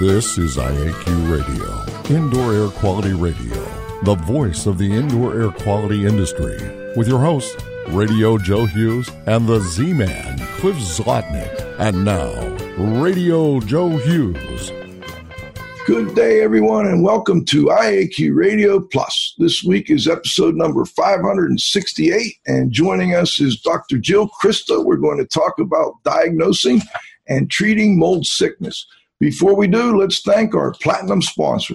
This is IAQ Radio, Indoor Air Quality Radio, the voice of the indoor air quality industry, with your hosts, Radio Joe Hughes and the Z-Man, Cliff Zlotnick. And now, Radio Joe Hughes. Good day, everyone, and welcome to IAQ Radio Plus. This week is episode number 568, and joining us is Dr. Jill Crista. We're going to talk about diagnosing and treating mold sickness. Before we do, let's thank our platinum sponsor.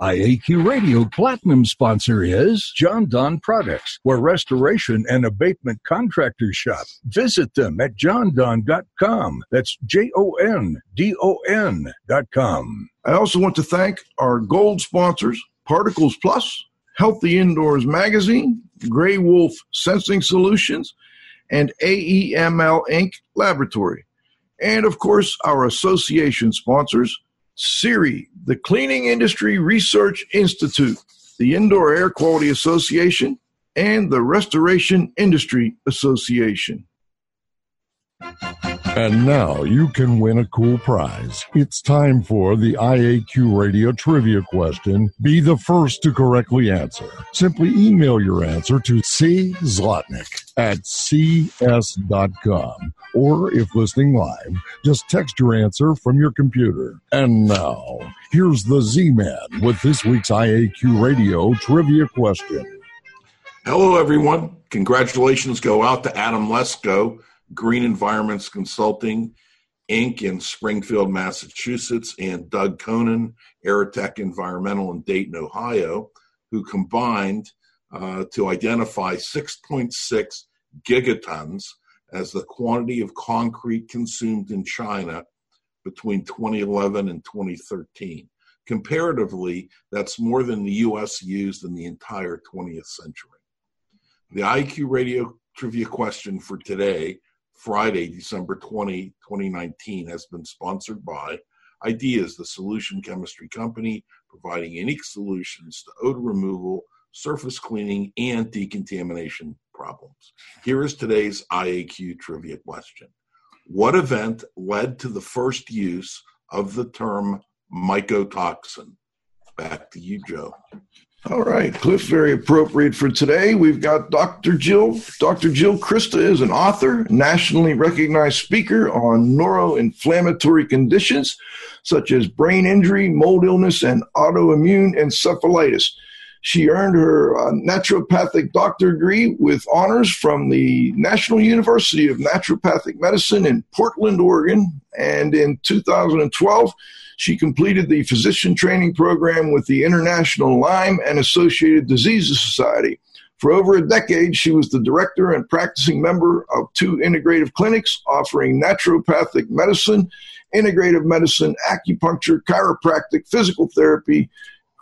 IAQ Radio platinum sponsor is Jon-Don Products, where restoration and abatement contractors shop. Visit them at jondon.com. That's J-O-N-D-O-N.com. I also want to thank our gold sponsors, Particles Plus, Healthy Indoors Magazine, Gray Wolf Sensing Solutions, and AEML Inc. Laboratory. And, of course, our association sponsors, CIRRI, the Cleaning Industry Research Institute, the Indoor Air Quality Association, and the Restoration Industry Association. And now you can win a cool prize. It's time for the IAQ Radio Trivia question. Be the first to correctly answer. Simply email your answer to czlotnick@cs.com. Or if listening live, just text your answer from your computer. And now, here's the Z-Man with this week's IAQ Radio Trivia question. Hello, everyone. Congratulations go out to Adam Lesko, Green Environments Consulting, Inc. in Springfield, Massachusetts, and Doug Conan, AirTech Environmental in Dayton, Ohio, who combined to identify 6.6 gigatons as the quantity of concrete consumed in China between 2011 and 2013. Comparatively, that's more than the U.S. used in the entire 20th century. The IAQ Radio Trivia question for today, Friday, December 20, 2019, has been sponsored by Ideas, the solution chemistry company, providing unique solutions to odor removal, surface cleaning, and decontamination problems. Here is today's IAQ trivia question. What event led to the first use of the term mycotoxin? Back to you, Joe. All right, Cliff, very appropriate for today. We've got Dr. Jill. Dr. Jill Crista is an author, nationally recognized speaker on neuroinflammatory conditions such as brain injury, mold illness, and autoimmune encephalitis. She earned her naturopathic doctorate degree with honors from the National University of Naturopathic Medicine in Portland, Oregon, and in 2012, she completed the physician training program with the International Lyme and Associated Diseases Society. For over a decade, she was the director and practicing member of two integrative clinics offering naturopathic medicine, integrative medicine, acupuncture, chiropractic, physical therapy,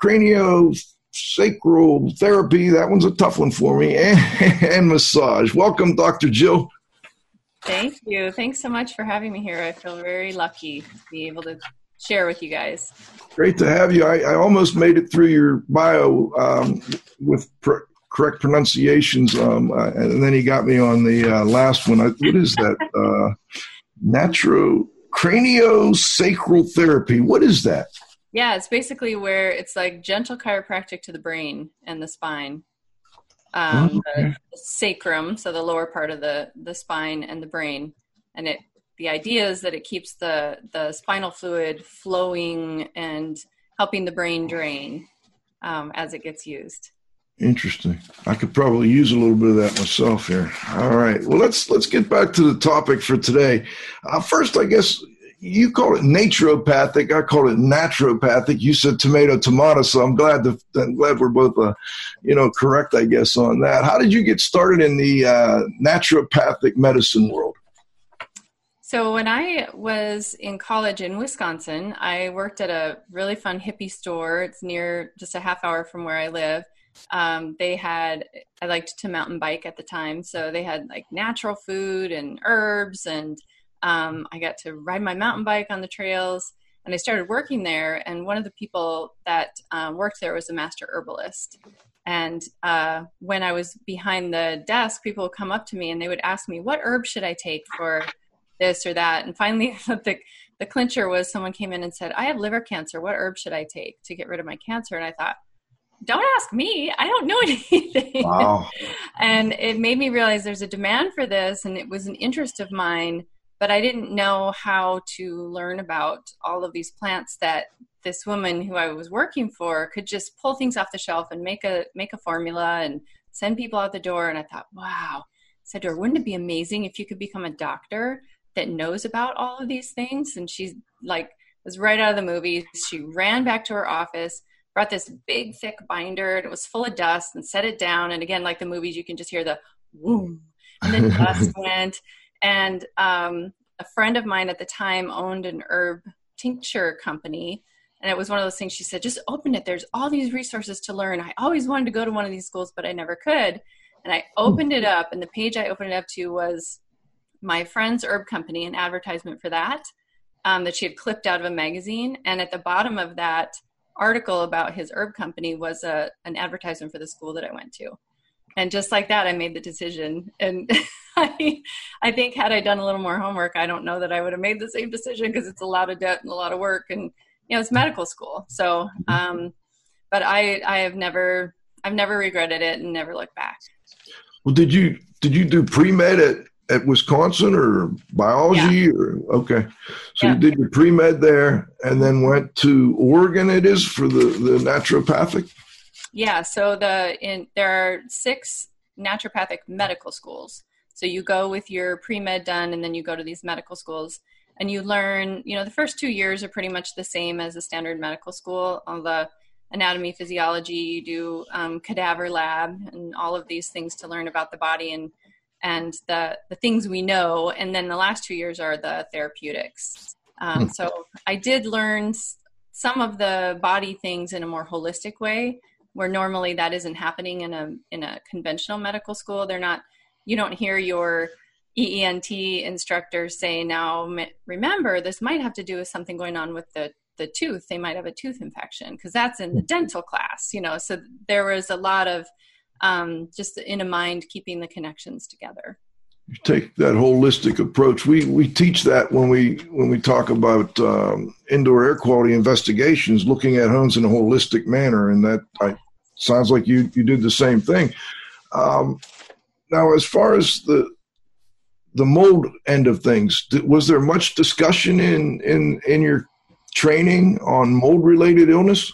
craniosacral therapy, that one's a tough one for me, and massage. Welcome, Dr. Jill. Thank you. Thanks so much for having me here. I feel very lucky to be able to share with you guys. Great to have you. I almost made it through your bio with correct pronunciations, and then he got me on the last one. What is that? Craniosacral therapy. What is that? Yeah, it's basically where it's like gentle chiropractic to the brain and the spine. The sacrum, so the lower part of the spine and the brain, and it. The idea is that it keeps the spinal fluid flowing and helping the brain drain as it gets used. Interesting. I could probably use a little bit of that myself here. All right. Well, let's get back to the topic for today. First, I guess you call it naturopathic. I call it naturopathic. You said tomato, tomato. So I'm glad we're both, correct, I guess, on that. How did you get started in the naturopathic medicine world? So when I was in college in Wisconsin, I worked at a really fun hippie store. It's near just a half hour from where I live. I liked to mountain bike at the time. So they had like natural food and herbs, and I got to ride my mountain bike on the trails, and I started working there. And one of the people that worked there was a master herbalist. And when I was behind the desk, people would come up to me and they would ask me, what herb should I take for this or that? And finally, the the clincher was someone came in and said, I have liver cancer. What herb should I take to get rid of my cancer? And I thought, don't ask me. I don't know anything. Wow. And it made me realize there's a demand for this, and it was an interest of mine, but I didn't know how to learn about all of these plants that this woman who I was working for could just pull things off the shelf and make a formula and send people out the door. And I thought, wow. I said to her, wouldn't it be amazing if you could become a doctor that knows about all of these things? And she's like, was right out of the movies. She ran back to her office, brought this big, thick binder, and it was full of dust, and set it down. And again, like the movies, you can just hear the whoom, and then dust went. And a friend of mine at the time owned an herb tincture company. And it was one of those things, she said, just open it. There's all these resources to learn. I always wanted to go to one of these schools, but I never could. And I opened it up, and the page I opened it up to was my friend's herb company, an advertisement for that, that she had clipped out of a magazine. And at the bottom of that article about his herb company was an advertisement for the school that I went to. And just like that, I made the decision. And I think had I done a little more homework, I don't know that I would have made the same decision, because it's a lot of debt and a lot of work, and you know, it's medical school. So, but I've never regretted it and never looked back. Well, did you do pre-med at Wisconsin or biology? Yeah. Or, okay. So yeah. You did your pre-med there and then went to Oregon, it is, for the naturopathic? Yeah. So there are 6 naturopathic medical schools. So you go with your pre-med done, and then you go to these medical schools. And you learn, you know, the first 2 years are pretty much the same as a standard medical school. All the anatomy, physiology, you do cadaver lab and all of these things to learn about the body and the things we know. And then the last 2 years are the therapeutics. So I did learn some of the body things in a more holistic way, where normally that isn't happening in a conventional medical school. You don't hear your ENT instructors say, now remember, this might have to do with something going on with the tooth. They might have a tooth infection, because that's in the dental class, you know. So there was a lot of just in a mind keeping the connections together. You take that holistic approach. We teach that when we talk about indoor air quality investigations, looking at homes in a holistic manner, and that sounds like you did the same thing. Now, as far as the mold end of things, was there much discussion in your training on mold-related illness?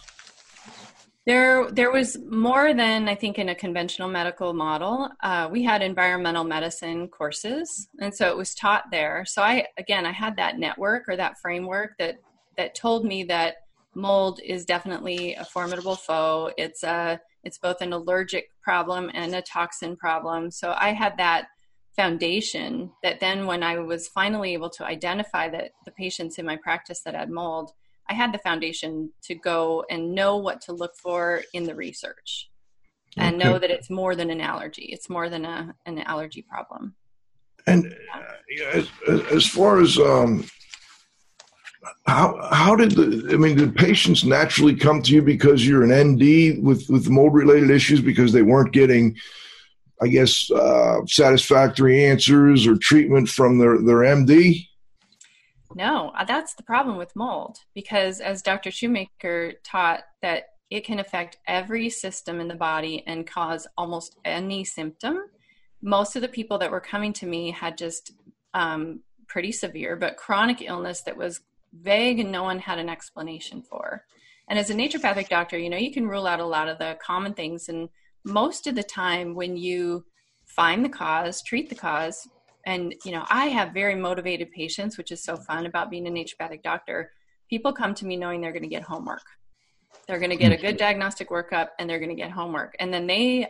There was more than I think in a conventional medical model. We had environmental medicine courses, and so it was taught there. So I had that network or that framework that told me that mold is definitely a formidable foe. It's both an allergic problem and a toxin problem. So I had that foundation that then when I was finally able to identify that the patients in my practice that had mold, I had the foundation to go and know what to look for in the research and know that it's more than an allergy. It's more than an allergy problem. And as far as how did did patients naturally come to you because you're an ND with mold-related issues because they weren't getting, I guess, satisfactory answers or treatment from their MD? No, that's the problem with mold, because as Dr. Shoemaker taught, that it can affect every system in the body and cause almost any symptom. Most of the people that were coming to me had just pretty severe, but chronic illness that was vague and no one had an explanation for. And as a naturopathic doctor, you know, you can rule out a lot of the common things. And most of the time when you find the cause, treat the cause, and, you know, I have very motivated patients, which is so fun about being a naturopathic doctor. People come to me knowing they're going to get homework. They're going to get a good diagnostic workup, and they're going to get homework. And then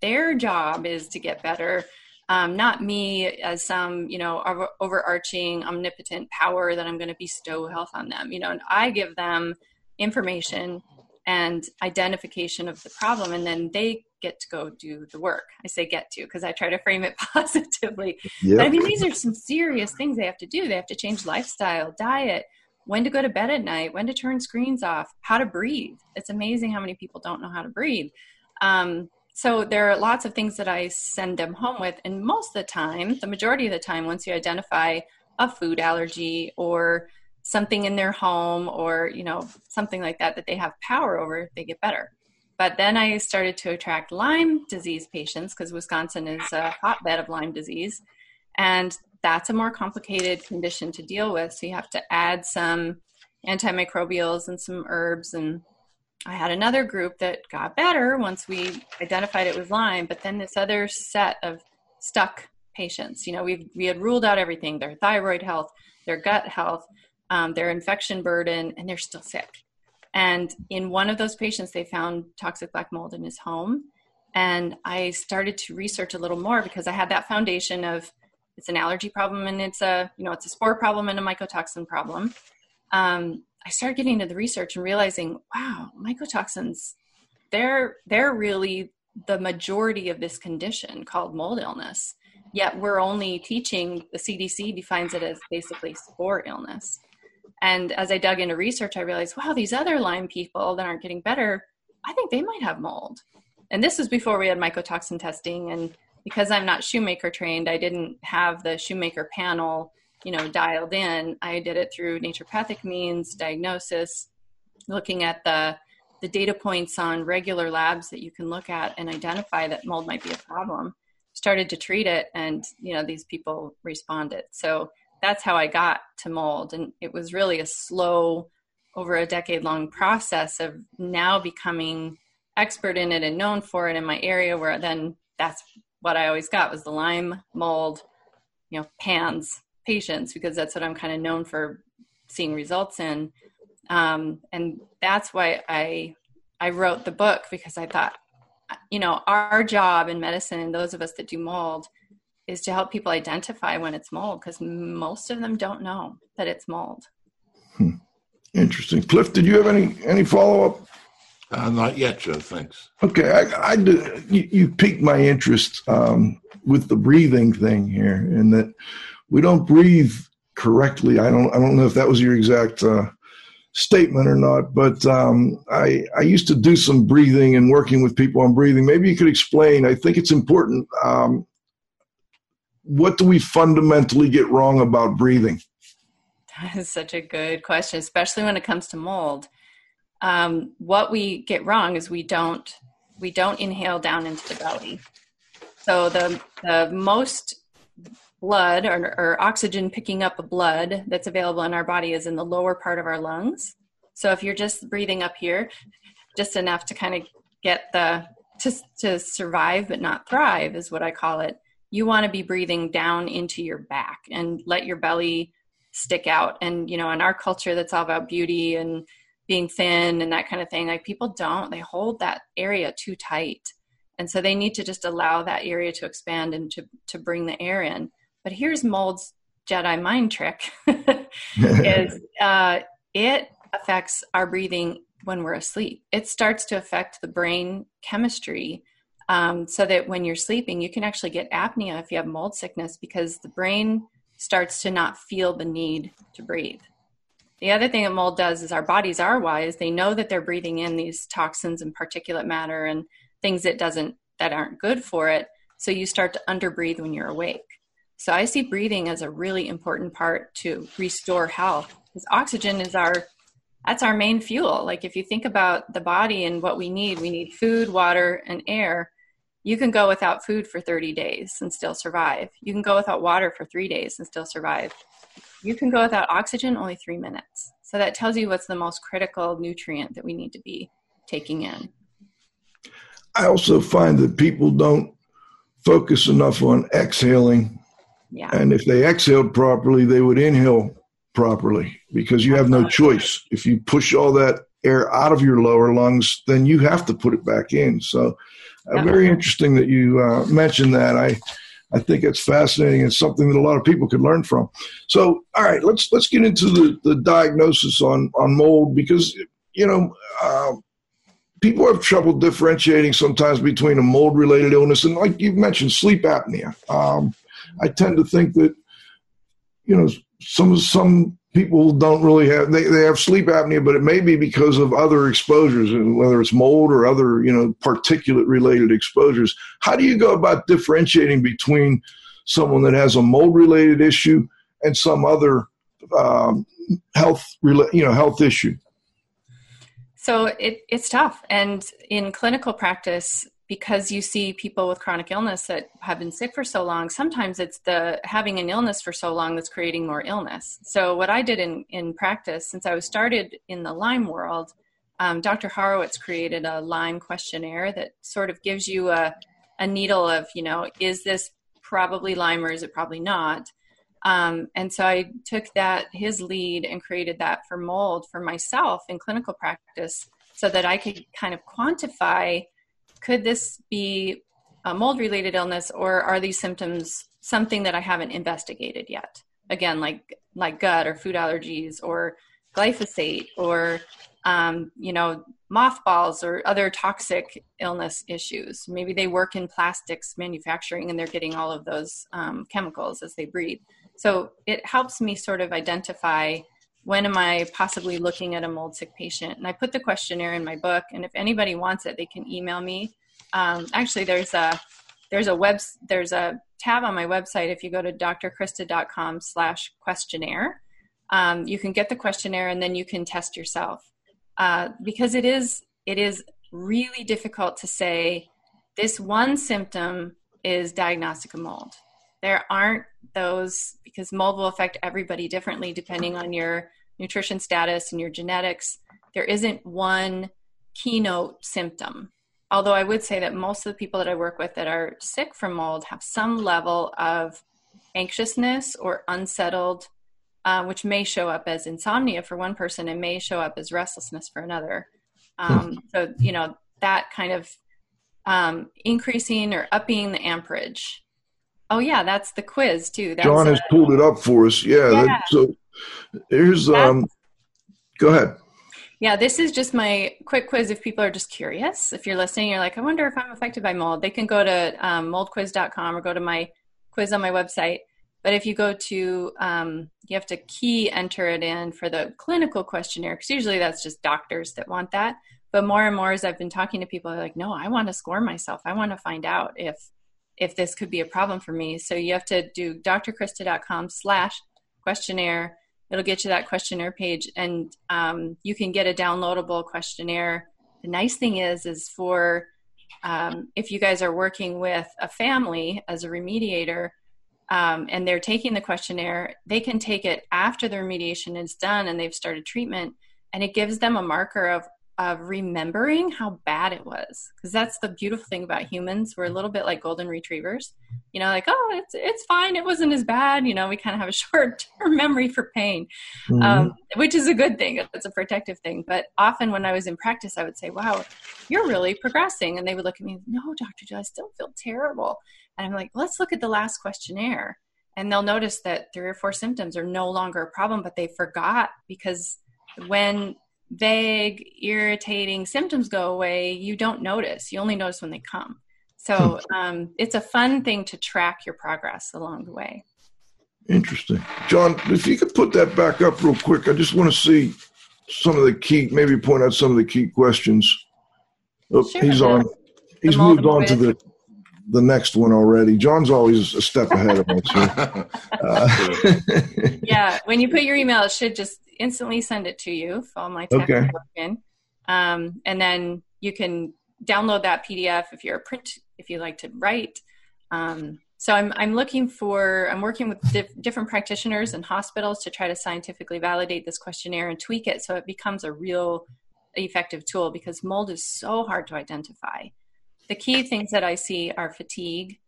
their job is to get better, not me as some, you know, overarching omnipotent power that I'm going to bestow health on them. You know, and I give them information and identification of the problem, and then they get to go do the work. I say get to, because I try to frame it positively. Yep. But I mean, these are some serious things they have to do. They have to change lifestyle, diet, when to go to bed at night, when to turn screens off, how to breathe. It's amazing how many people don't know how to breathe. So there are lots of things that I send them home with. And most of the time, the majority of the time, once you identify a food allergy or something in their home or, you know, something like that that they have power over, they get better. But then I started to attract Lyme disease patients because Wisconsin is a hotbed of Lyme disease. And that's a more complicated condition to deal with. So you have to add some antimicrobials and some herbs. And I had another group that got better once we identified it was Lyme, but then this other set of stuck patients, you know, we had ruled out everything, their thyroid health, their gut health, their infection burden, and they're still sick. And in one of those patients, they found toxic black mold in his home. And I started to research a little more because I had that foundation of it's an allergy problem and it's a, you know, it's a spore problem and a mycotoxin problem. I started getting into the research and realizing, wow, mycotoxins, they're really the majority of this condition called mold illness. Yet we're only teaching, the CDC defines it as basically spore illness. And as I dug into research, I realized, wow, these other Lyme people that aren't getting better, I think they might have mold. And this was before we had mycotoxin testing. And because I'm not Shoemaker trained, I didn't have the Shoemaker panel, you know, dialed in. I did it through naturopathic means, diagnosis, looking at the data points on regular labs that you can look at and identify that mold might be a problem. Started to treat it, and, you know, these people responded. So that's how I got to mold. And it was really a slow, over a decade-long process of now becoming expert in it and known for it in my area, where then that's what I always got was the Lyme, mold, you know, PANS patients, because that's what I'm kind of known for seeing results in. And that's why I wrote the book, because I thought, you know, our job in medicine and those of us that do mold is to help people identify when it's mold, because most of them don't know that it's mold. Interesting. Cliff, did you have any follow-up? Not yet, Joe. Thanks. Okay. I do. You piqued my interest with the breathing thing here, and that we don't breathe correctly. I don't know if that was your exact statement or not, but I used to do some breathing and working with people on breathing. Maybe you could explain. I think it's important. What do we fundamentally get wrong about breathing? That is such a good question, especially when it comes to mold. What we get wrong is we don't inhale down into the belly. So the most blood or oxygen picking up blood that's available in our body is in the lower part of our lungs. So if you're just breathing up here, just enough to kind of get to survive but not thrive is what I call it. You want to be breathing down into your back and let your belly stick out. And, you know, in our culture, that's all about beauty and being thin and that kind of thing. Like, people they hold that area too tight. And so they need to just allow that area to expand and to bring the air in. But here's mold's Jedi mind trick is it affects our breathing when we're asleep. It starts to affect the brain chemistry so that when you're sleeping, you can actually get apnea if you have mold sickness, because the brain starts to not feel the need to breathe. The other thing that mold does is our bodies are wise. They know that they're breathing in these toxins and particulate matter and things that aren't good for it. So you start to underbreathe when you're awake. So I see breathing as a really important part to restore health, because oxygen is that's our main fuel. Like, if you think about the body and what we need food, water, and air. You can go without food for 30 days and still survive. You can go without water for 3 days and still survive. You can go without oxygen only 3 minutes. So that tells you what's the most critical nutrient that we need to be taking in. I also find that people don't focus enough on exhaling. Yeah. And if they exhaled properly, they would inhale properly, because you have no choice. If you push all that air out of your lower lungs, then you have to put it back in. So very interesting that you mentioned that. I think it's fascinating and something that a lot of people could learn from. So, all right, let's get into the diagnosis on mold, because, you know, people have trouble differentiating sometimes between a mold-related illness and, like you've mentioned, sleep apnea. I tend to think that, you know, some people don't really have, they have sleep apnea, but it may be because of other exposures, and whether it's mold or other, you know, particulate related exposures. How do you go about differentiating between someone that has a mold related issue and some other health issue. So it's tough. And in clinical practice, because you see people with chronic illness that have been sick for so long, sometimes it's the having an illness for so long that's creating more illness. So what I did in practice, since I was started in the Lyme world, Dr. Horowitz created a Lyme questionnaire that sort of gives you a needle of, is this probably Lyme or is it probably not? And so I took his lead and created that for mold for myself in clinical practice so that I could kind of quantify, could this be a mold-related illness, or are these symptoms something that I haven't investigated yet? Again, like gut or food allergies or glyphosate or, mothballs or other toxic illness issues. Maybe they work in plastics manufacturing and they're getting all of those chemicals as they breathe. So it helps me sort of identify, when am I possibly looking at a mold sick patient? And I put the questionnaire in my book, and if anybody wants it, they can email me. Actually, there's a tab on my website. If you go to drcrista.com/questionnaire, you can get the questionnaire and then you can test yourself. Because it is really difficult to say this one symptom is diagnostic of mold. There aren't those, because mold will affect everybody differently depending on your nutrition status and your genetics. There isn't one keynote symptom. Although I would say that most of the people that I work with that are sick from mold have some level of anxiousness or unsettled, which may show up as insomnia for one person and may show up as restlessness for another. So, that kind of increasing or upping the amperage. Oh yeah, that's the quiz too. John has pulled it up for us. Yeah. So here's go ahead. Yeah, this is just my quick quiz. If people are just curious, if you're listening, you're like, I wonder if I'm affected by mold. They can go to moldquiz.com or go to my quiz on my website. But if you go to, you have to enter it in for the clinical questionnaire, because usually that's just doctors that want that. But more and more, as I've been talking to people, they're like, no, I want to score myself. I want to find out if this could be a problem for me. So you have to do drcrista.com/questionnaire. It'll get you that questionnaire page, and you can get a downloadable questionnaire. The nice thing is for if you guys are working with a family as a remediator, and they're taking the questionnaire, they can take it after the remediation is done and they've started treatment, and it gives them a marker of remembering how bad it was. Because that's the beautiful thing about humans. We're a little bit like golden retrievers, like, oh, it's fine. It wasn't as bad. We kind of have a short-term memory for pain, which is a good thing. It's a protective thing. But often when I was in practice, I would say, wow, you're really progressing. And they would look at me, no, Dr. Jill, I still feel terrible. And I'm like, let's look at the last questionnaire. And they'll notice that 3 or 4 symptoms are no longer a problem, but they forgot, because when vague, irritating symptoms go away, you don't notice. You only notice when they come. So it's a fun thing to track your progress along the way. Interesting. John, if you could put that back up real quick, I just want to see some of the key, maybe point out some of the key questions. Oh, sure, he's on. He's moved on to the next one already. John's always a step ahead of us. Yeah, when you put your email, it should just instantly send it to you if all my tech is working. And then you can download that PDF if you're if you like to write. So I'm working with different practitioners and hospitals to try to scientifically validate this questionnaire and tweak it so it becomes a real effective tool, because mold is so hard to identify. The key things that I see are fatigue,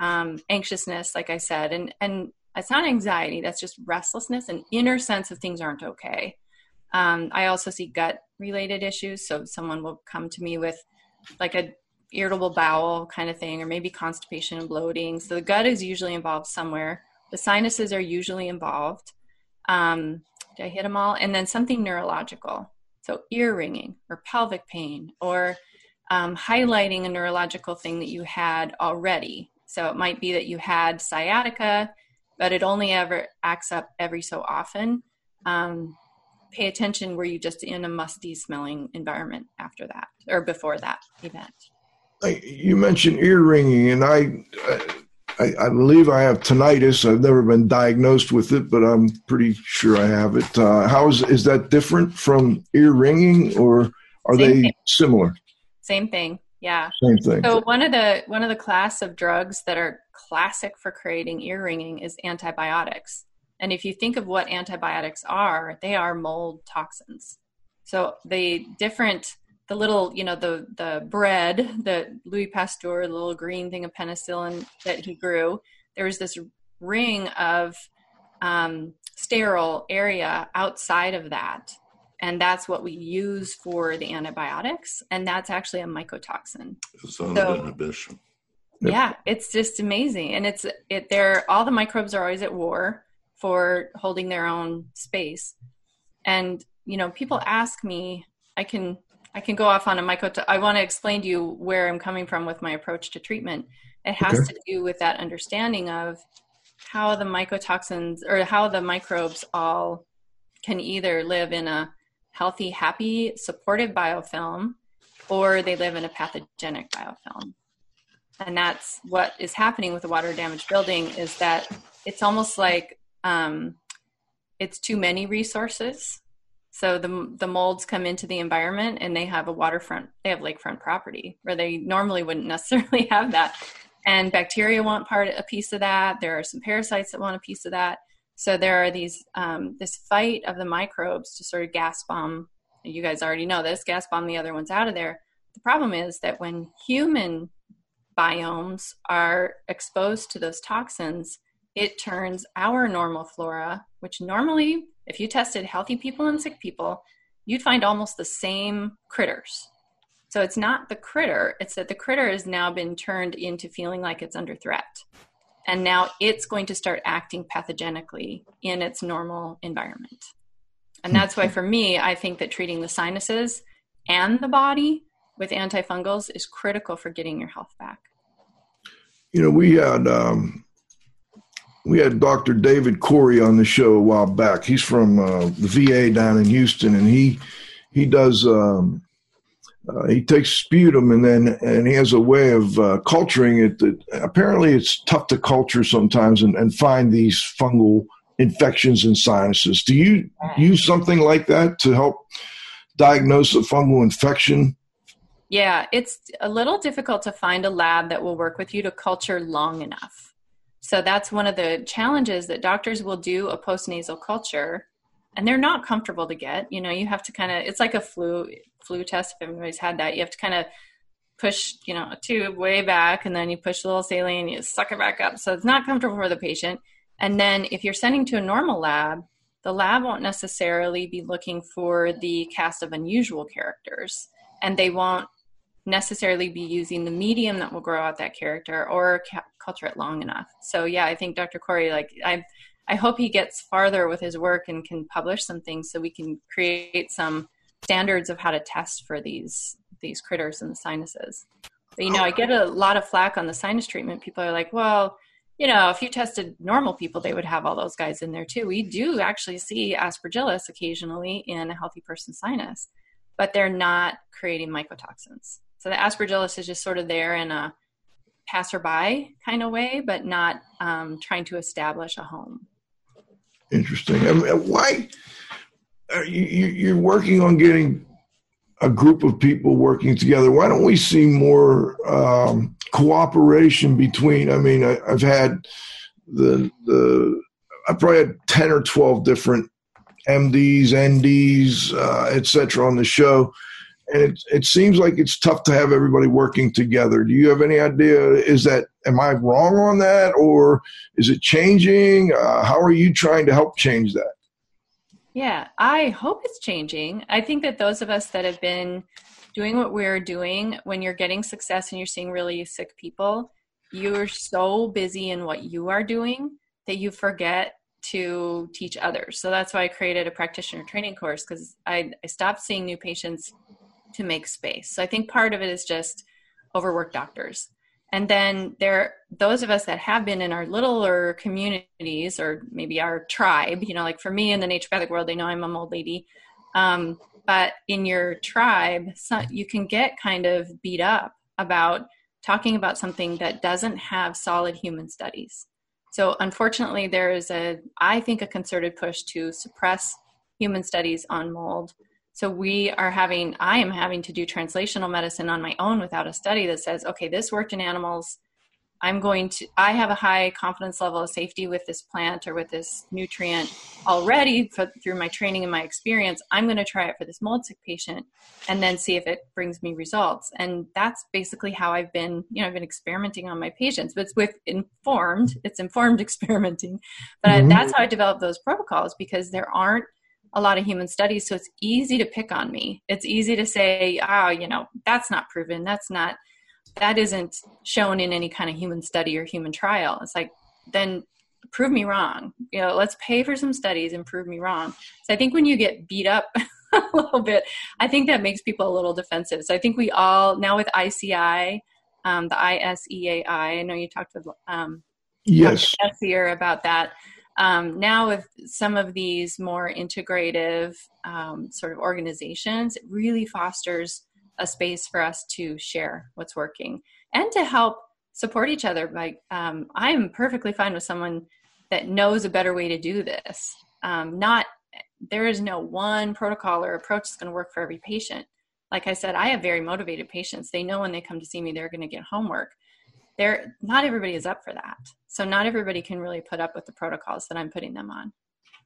anxiousness, like I said, and it's not anxiety, that's just restlessness and inner sense of things aren't okay. I also see gut-related issues. So someone will come to me with like a irritable bowel kind of thing, or maybe constipation and bloating. So the gut is usually involved somewhere. The sinuses are usually involved. Did I hit them all? And then something neurological. So ear ringing or pelvic pain or highlighting a neurological thing that you had already. So it might be that you had sciatica, but it only ever acts up every so often. Pay attention, were you just in a musty smelling environment after that or before that event? You mentioned ear ringing, and I I believe I have tinnitus. I've never been diagnosed with it, but I'm pretty sure I have it. How is that different from ear ringing, or are they similar? Same thing. Yeah. Same thing. So one of the class of drugs that are classic for creating ear ringing is antibiotics. And if you think of what antibiotics are, they are mold toxins. So the little, the bread that Louis Pasteur, the little green thing of penicillin that he grew, there was this ring of sterile area outside of that. And that's what we use for the antibiotics. And that's actually a mycotoxin. It's on inhibition. Yeah, it's just amazing. And all the microbes are always at war for holding their own space. And, people ask me, I can go off on a I want to explain to you where I'm coming from with my approach to treatment. It has to do with that understanding of how the mycotoxins or how the microbes all can either live in a healthy, happy, supportive biofilm, or they live in a pathogenic biofilm. And that's what is happening with the water damaged building, is that it's almost like it's too many resources. So the molds come into the environment and they have lakefront property where they normally wouldn't necessarily have that. And bacteria want a piece of that. There are some parasites that want a piece of that. So there are these, this fight of the microbes to sort of gas bomb. You guys already know this, gas bomb the other ones out of there. The problem is that when human biomes are exposed to those toxins, it turns our normal flora, which normally, if you tested healthy people and sick people, you'd find almost the same critters. So it's not the critter, it's that the critter has now been turned into feeling like it's under threat. And now it's going to start acting pathogenically in its normal environment. And that's why, for me, I think that treating the sinuses and the body with antifungals is critical for getting your health back. We had Dr. David Corey on the show a while back. He's from the VA down in Houston, and he does he takes sputum and he has a way of culturing it. That apparently it's tough to culture sometimes and find these fungal infections in sinuses. Do you use something like that to help diagnose a fungal infection? Yeah, it's a little difficult to find a lab that will work with you to culture long enough. So that's one of the challenges, that doctors will do a postnasal culture and they're not comfortable to get. You have to kind of, it's like a flu test. If everybody's had that, you have to kind of push, a tube way back, and then you push a little saline, you suck it back up. So it's not comfortable for the patient. And then if you're sending to a normal lab, the lab won't necessarily be looking for the cast of unusual characters, and they won't necessarily be using the medium that will grow out that character or culture it long enough. So yeah, I think Dr. Corey, I hope he gets farther with his work and can publish some things so we can create some standards of how to test for these critters in the sinuses. But, I get a lot of flack on the sinus treatment. People are like, well, if you tested normal people, they would have all those guys in there too. We do actually see aspergillus occasionally in a healthy person's sinus, but they're not creating mycotoxins. So the aspergillus is just sort of there in a passerby kind of way, but not trying to establish a home. Interesting. I mean, why are you're working on getting a group of people working together? Why don't we see more cooperation between? I mean, I've had I probably had 10 or 12 different MDs, NDs, etc. on the show. And it seems like it's tough to have everybody working together. Do you have any idea? Am I wrong on that, or is it changing? How are you trying to help change that? Yeah, I hope it's changing. I think that those of us that have been doing what we're doing, when you're getting success and you're seeing really sick people, you're so busy in what you are doing that you forget to teach others. So that's why I created a practitioner training course, because I stopped seeing new patients to make space. So I think part of it is just overworked doctors. And then those of us that have been in our littler communities, or maybe our tribe, like for me in the naturopathic world, they know I'm an old lady. But in your tribe, you can get kind of beat up about talking about something that doesn't have solid human studies. So unfortunately, there is I think a concerted push to suppress human studies on mold. So I am having to do translational medicine on my own without a study that says, okay, this worked in animals. I have a high confidence level of safety with this plant or with this nutrient already through my training and my experience. I'm going to try it for this mold sick patient and then see if it brings me results. And that's basically how I've been experimenting on my patients, but it's informed experimenting. But that's how I developed those protocols, because there aren't a lot of human studies. So it's easy to pick on me. It's easy to say, that's not proven. That isn't shown in any kind of human study or human trial. It's like, then prove me wrong. Let's pay for some studies and prove me wrong. So I think when you get beat up a little bit, I think that makes people a little defensive. So I think we all, now with ICI, the ISEAI, I know you talked with Dr. Essier about that. Now with some of these more integrative sort of organizations, it really fosters a space for us to share what's working and to help support each other. Like, I'm perfectly fine with someone that knows a better way to do this. There is no one protocol or approach that's going to work for every patient. Like I said, I have very motivated patients. They know when they come to see me, they're going to get homework. Not everybody is up for that. So not everybody can really put up with the protocols that I'm putting them on.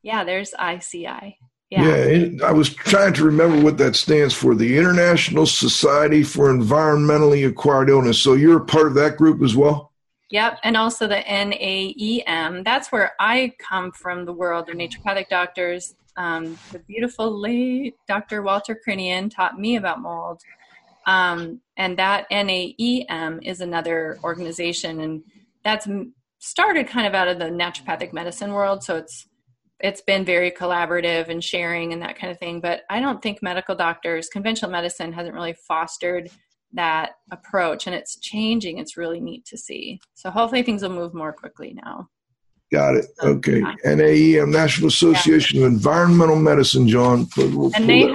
Yeah, there's ICI. Yeah, I was trying to remember what that stands for, the International Society for Environmentally Acquired Illness. So you're a part of that group as well? Yep, and also the NAEM. That's where I come from, the world of naturopathic doctors. The beautiful late Dr. Walter Crinion taught me about mold. And that NAEM is another organization, and that's started kind of out of the naturopathic medicine world, so it's been very collaborative and sharing and that kind of thing. But I don't think medical doctors, conventional medicine hasn't really fostered that approach, and it's changing. It's really neat to see. So hopefully things will move more quickly now. Got it. So, okay. Yeah. NAEM, National Association of Environmental Medicine, John. And they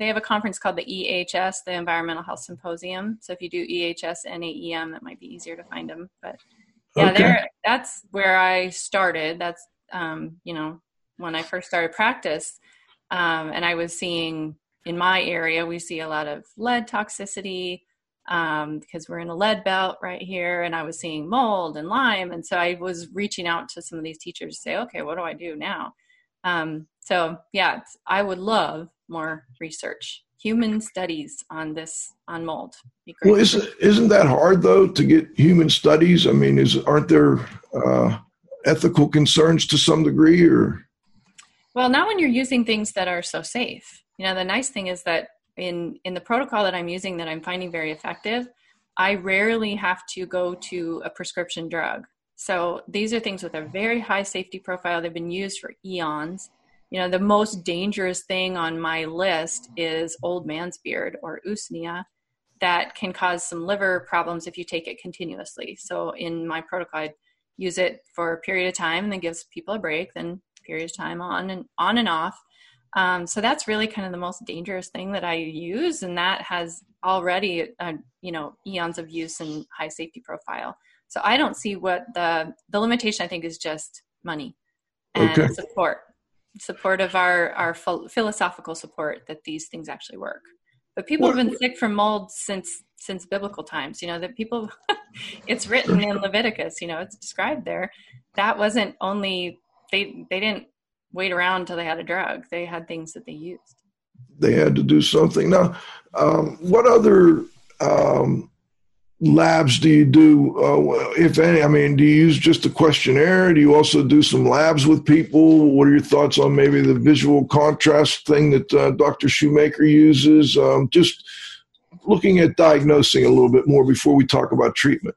have a conference called the EHS, the Environmental Health Symposium. So if you do EHS, NAEM, that might be easier to find them. But yeah, that's where I started. That's, when I first started practice, and I was seeing in my area, we see a lot of lead toxicity, because we're in a lead belt right here, and I was seeing mold and Lyme. And so I was reaching out to some of these teachers to say, okay, what do I do now? I would love more research, human studies on mold. Well, isn't that hard though, to get human studies? I mean, aren't there, ethical concerns to some degree? Or well, not when you're using things that are so safe. The nice thing is that in the protocol that I'm using, that I'm finding very effective, I rarely have to go to a prescription drug. So these are things with a very high safety profile. They've been used for eons. The most dangerous thing on my list is old man's beard, or usnea, that can cause some liver problems if you take it continuously. So in my protocol, I'd use it for a period of time and then gives people a break, then period of time on and off. So that's really kind of the most dangerous thing that I use. And that has already, eons of use and high safety profile. So I don't see what the limitation, I think, is just money and support of our philosophical support that these things actually work. But people have been sick from mold since biblical times, that people, it's written in Leviticus, it's described there. That wasn't only, they didn't wait around until they had a drug. They had things that they used. They had to do something. Now, what other labs do you do, if any? I mean, do you use just a questionnaire? Do you also do some labs with people? What are your thoughts on maybe the visual contrast thing that Dr. Shoemaker uses? Just looking at diagnosing a little bit more before we talk about treatment.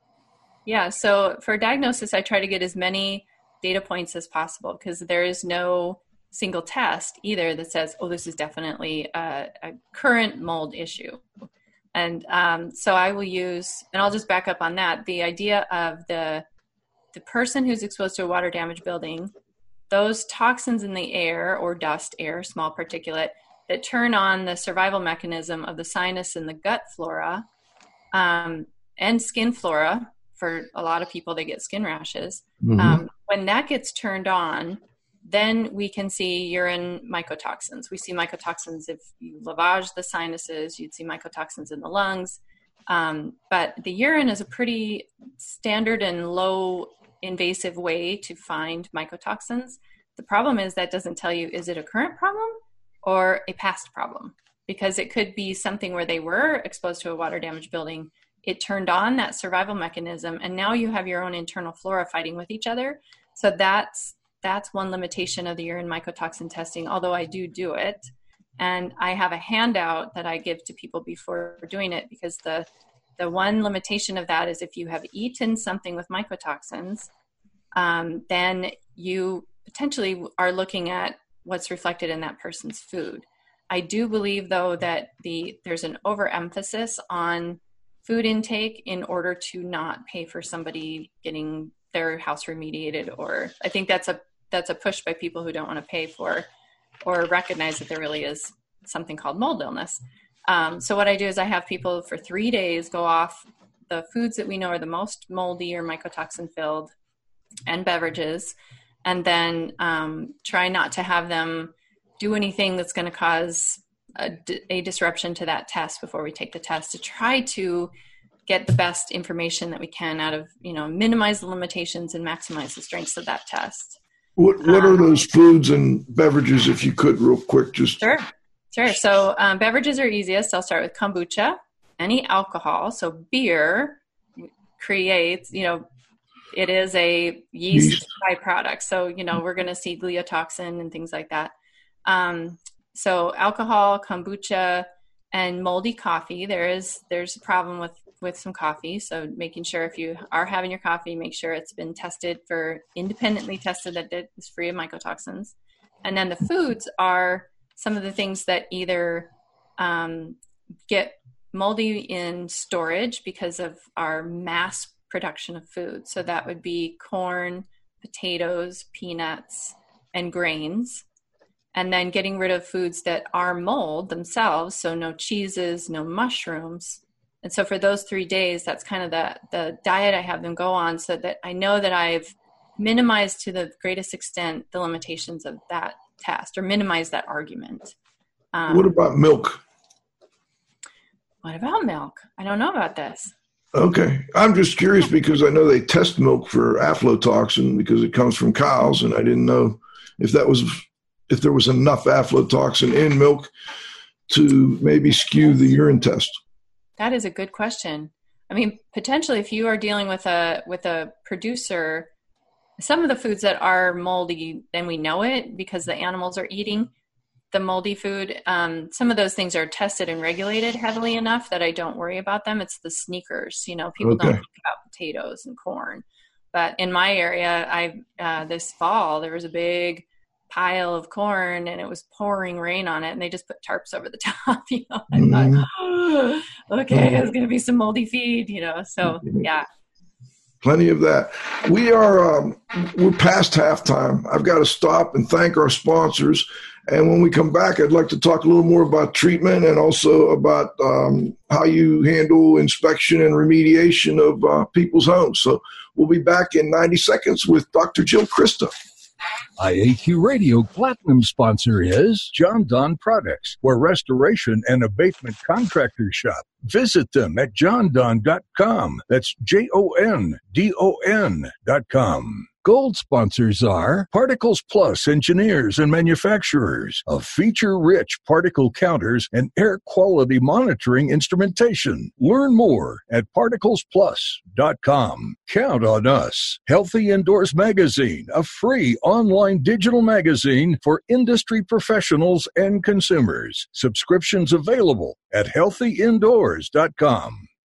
Yeah, so for diagnosis, I try to get as many data points as possible, because there is no single test either that says, this is definitely a current mold issue. And so I will use, and I'll just back up on that, the idea of the person who's exposed to a water damaged building, those toxins in the air or dust, air, small particulate, that turn on the survival mechanism of the sinus and the gut flora, and skin flora. For a lot of people, they get skin rashes. Mm-hmm. When that gets turned on, then we can see urine mycotoxins. We see mycotoxins if you lavage the sinuses, you'd see mycotoxins in the lungs. But the urine is a pretty standard and low invasive way to find mycotoxins. The problem is that doesn't tell you, is it a current problem or a past problem? Because it could be something where they were exposed to a water damaged building, it turned on that survival mechanism, and now you have your own internal flora fighting with each other. So that's one limitation of the urine mycotoxin testing, although I do it. And I have a handout that I give to people before doing it, because the one limitation of that is if you have eaten something with mycotoxins, then you potentially are looking at what's reflected in that person's food. I do believe, though, that there's an overemphasis on food intake in order to not pay for somebody getting their house remediated, or I think that's a push by people who don't want to pay for or recognize that there really is something called mold illness. So what I do is I have people for 3 days go off the foods that we know are the most moldy or mycotoxin filled and beverages, and then try not to have them do anything that's going to cause a disruption to that test before we take the test, to try to get the best information that we can out of, minimize the limitations and maximize the strengths of that test. What are those foods and beverages, if you could, real quick? Sure. So beverages are easiest. I'll start with kombucha, any alcohol. So beer creates, it is a yeast byproduct. So, we're going to see gliotoxin and things like that. So alcohol, kombucha, and moldy coffee. There's a problem with some coffee. So making sure if you are having your coffee, make sure it's been independently tested that it is free of mycotoxins. And then the foods are some of the things that either get moldy in storage because of our mass production of food. So that would be corn, potatoes, peanuts, and grains. And then getting rid of foods that are mold themselves. So no cheeses, no mushrooms. And so for those 3 days, that's kind of the diet I have them go on, so that I know that I've minimized to the greatest extent the limitations of that test, or minimized that argument. What about milk? I don't know about this. Okay. I'm just curious because I know they test milk for aflatoxin because it comes from cows, and I didn't know if there was enough aflatoxin in milk to maybe skew the urine test. That is a good question. I mean, potentially, if you are dealing with a producer, some of the foods that are moldy, then we know it because the animals are eating the moldy food. Some of those things are tested and regulated heavily enough that I don't worry about them. It's the sneakers. People don't think about potatoes and corn. But in my area, I this fall, there was a big pile of corn and it was pouring rain on it, and they just put tarps over the top. I thought, it's going to be some moldy feed, so yeah. Plenty of that. We are, we're past halftime. I've got to stop and thank our sponsors. And when we come back, I'd like to talk a little more about treatment and also about how you handle inspection and remediation of people's homes. So we'll be back in 90 seconds with Dr. Jill Crista. IAQ Radio Platinum sponsor is Jon-Don Products, where restoration and abatement contractors shop. Visit them at Jon-Don.com. That's J-O-N-D-O-N.com. Gold sponsors are Particles Plus engineers and manufacturers of feature-rich particle counters and air quality monitoring instrumentation. Learn more at particlesplus.com. Count on us. Healthy Indoors Magazine, a free online digital magazine for industry professionals and consumers. Subscriptions available at healthyindoors.com.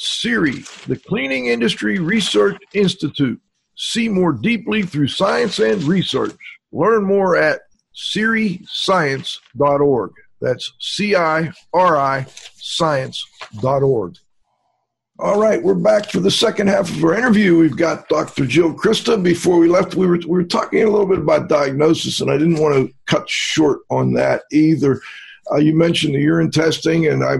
CIRRI, the Cleaning Industry Research Institute. See more deeply through science and research. Learn more at CIRRIscience.org. That's CIRRI science.org. All right, we're back for the second half of our interview. We've got Dr. Jill Crista. Before we left, we were talking a little bit about diagnosis, and I didn't want to cut short on that either. You mentioned the urine testing, and I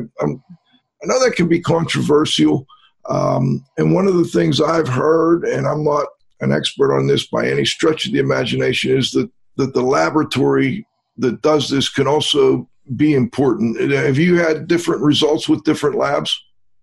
know that can be controversial. And one of the things I've heard, and I'm not an expert on this by any stretch of the imagination, is that the laboratory that does this can also be important. Have you had different results with different labs?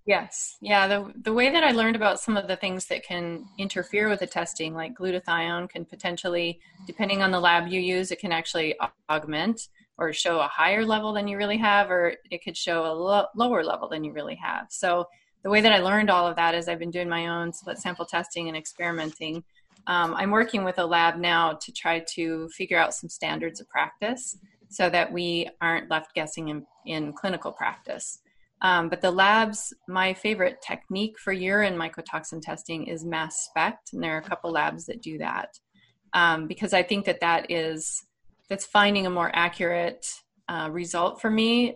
Yes. Yeah. The way that I learned about some of the things that can interfere with the testing, like glutathione, can potentially, depending on the lab you use, it can actually augment or show a higher level than you really have, or it could show a lower level than you really have. So the way that I learned all of that is I've been doing my own split sample testing and experimenting. I'm working with a lab now to try to figure out some standards of practice so that we aren't left guessing in clinical practice. But the labs, my favorite technique for urine mycotoxin testing is mass spec, and there are a couple labs that do that because I think that's finding a more accurate result for me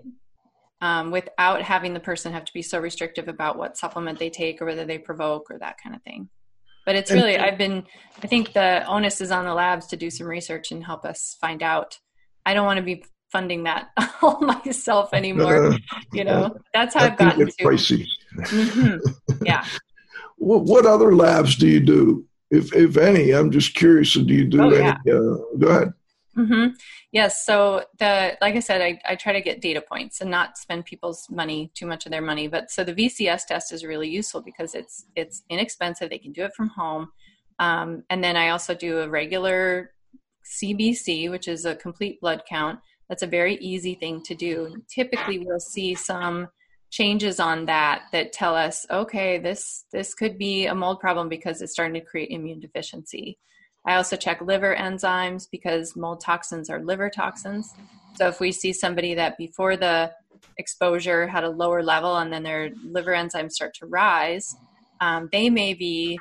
without having the person have to be so restrictive about what supplement they take or whether they provoke or that kind of thing. But it's really, I think the onus is on the labs to do some research and help us find out. I don't want to be funding that all myself anymore. That's how I've gotten to. Pricey. Mm-hmm. Yeah. What other labs do you do? If any, I'm just curious. Do you do any? Yeah. Go ahead. Mm-hmm. Yes. So like I said, I try to get data points and not spend people's money, too much of their money. But so the VCS test is really useful because it's inexpensive. They can do it from home. And then I also do a regular CBC, which is a complete blood count. That's a very easy thing to do. Typically, we'll see some changes on that tell us, okay, this could be a mold problem because it's starting to create immune deficiency. I also check liver enzymes because mold toxins are liver toxins. So if we see somebody that before the exposure had a lower level and then their liver enzymes start to rise, they may be,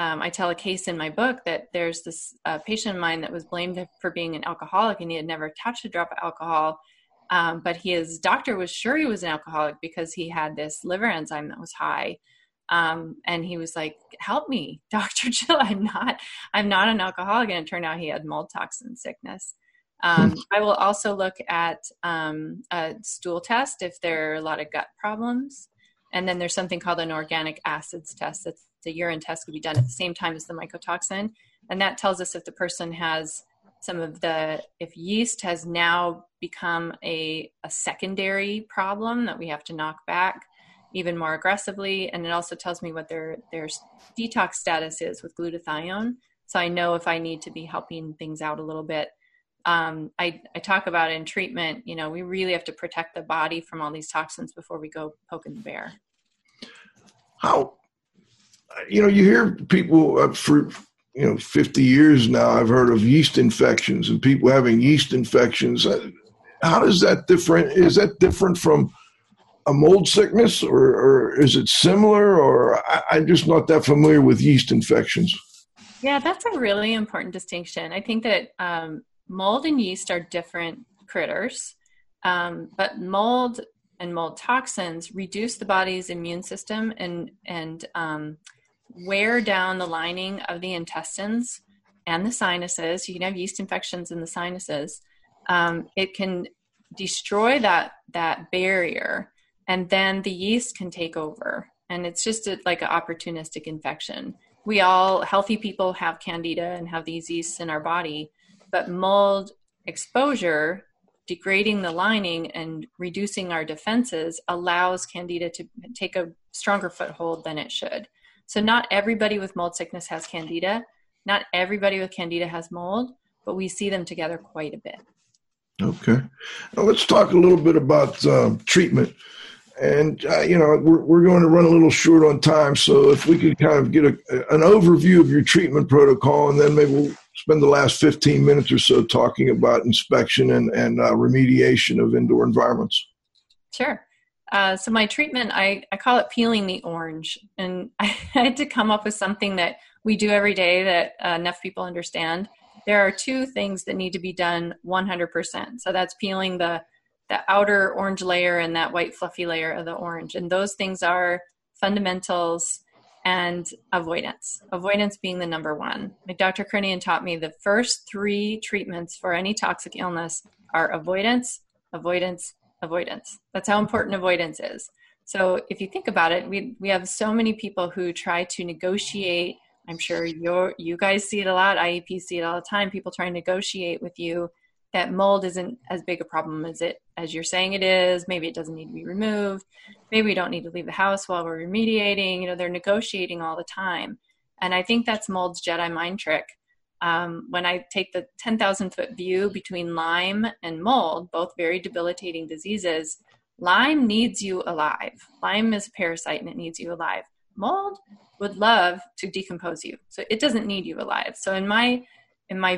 I tell a case in my book that there's this patient of mine that was blamed for being an alcoholic and he had never touched a drop of alcohol. But his doctor was sure he was an alcoholic because he had this liver enzyme that was high. And he was like, help me, Dr. Jill, I'm not an alcoholic. And it turned out he had mold toxin sickness. I will also look at a stool test if there are a lot of gut problems. And then there's something called an organic acids test. That's the urine test could be done at the same time as the mycotoxin. And that tells us if the person has if yeast has now become a secondary problem that we have to knock back even more aggressively. And it also tells me what their detox status is with glutathione. So I know if I need to be helping things out a little bit. I talk about in treatment, we really have to protect the body from all these toxins before we go poking the bear. How, you hear people for, 50 years now, I've heard of yeast infections and people having yeast infections. How does that different? Is that different from a mold sickness, or is it similar? Or I'm just not that familiar with yeast infections. Yeah, that's a really important distinction. I think that mold and yeast are different critters, but mold and mold toxins reduce the body's immune system and wear down the lining of the intestines and the sinuses. You can have yeast infections in the sinuses. It can destroy that barrier. And then the yeast can take over. And it's just like an opportunistic infection. We all, healthy people, have candida and have these yeasts in our body. But mold exposure, degrading the lining and reducing our defenses, allows candida to take a stronger foothold than it should. So not everybody with mold sickness has candida. Not everybody with candida has mold, but we see them together quite a bit. Okay. Now let's talk a little bit about treatment. And, you know, we're going to run a little short on time, so if we could kind of get an overview of your treatment protocol, and then maybe we'll spend the last 15 minutes or so talking about inspection and remediation of indoor environments. Sure. So my treatment, I call it peeling the orange, and I had to come up with something that we do every day that enough people understand. There are two things that need to be done 100%. So that's peeling the outer orange layer and that white fluffy layer of the orange. And those things are fundamentals and avoidance. Avoidance being the number one. Like Dr. Crinion taught me, the first three treatments for any toxic illness are avoidance, avoidance, avoidance. That's how important avoidance is. So if you think about it, we have so many people who try to negotiate. I'm sure you guys see it a lot. IEPs see it all the time. People try to negotiate with you that mold isn't as big a problem as you're saying it is. Maybe it doesn't need to be removed. Maybe we don't need to leave the house while we're remediating. You know, they're negotiating all the time. And I think that's mold's Jedi mind trick. When I take the 10,000 foot view between Lyme and mold, both very debilitating diseases, Lyme needs you alive. Lyme is a parasite and it needs you alive. Mold would love to decompose you. So it doesn't need you alive. So in my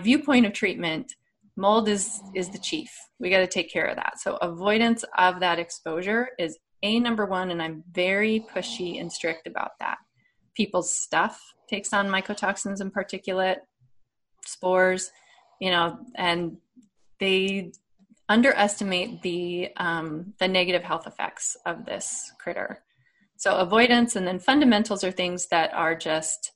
viewpoint of treatment, mold is the chief. We got to take care of that. So avoidance of that exposure is a number one, and I'm very pushy and strict about that. People's stuff takes on mycotoxins and particulate, spores, you know, and they underestimate the negative health effects of this critter. So avoidance, and then fundamentals are things that are just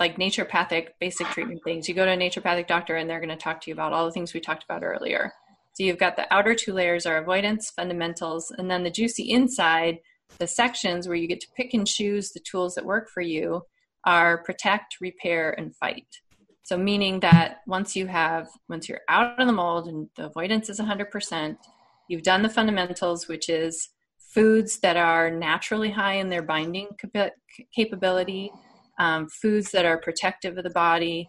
like naturopathic basic treatment things. You go to a naturopathic doctor and they're going to talk to you about all the things we talked about earlier. So you've got the outer two layers are avoidance, fundamentals, and then the juicy inside, the sections where you get to pick and choose the tools that work for you are protect, repair, and fight. So meaning that once you're out of the mold and the avoidance is 100%, you've done the fundamentals, which is foods that are naturally high in their binding capability, foods that are protective of the body,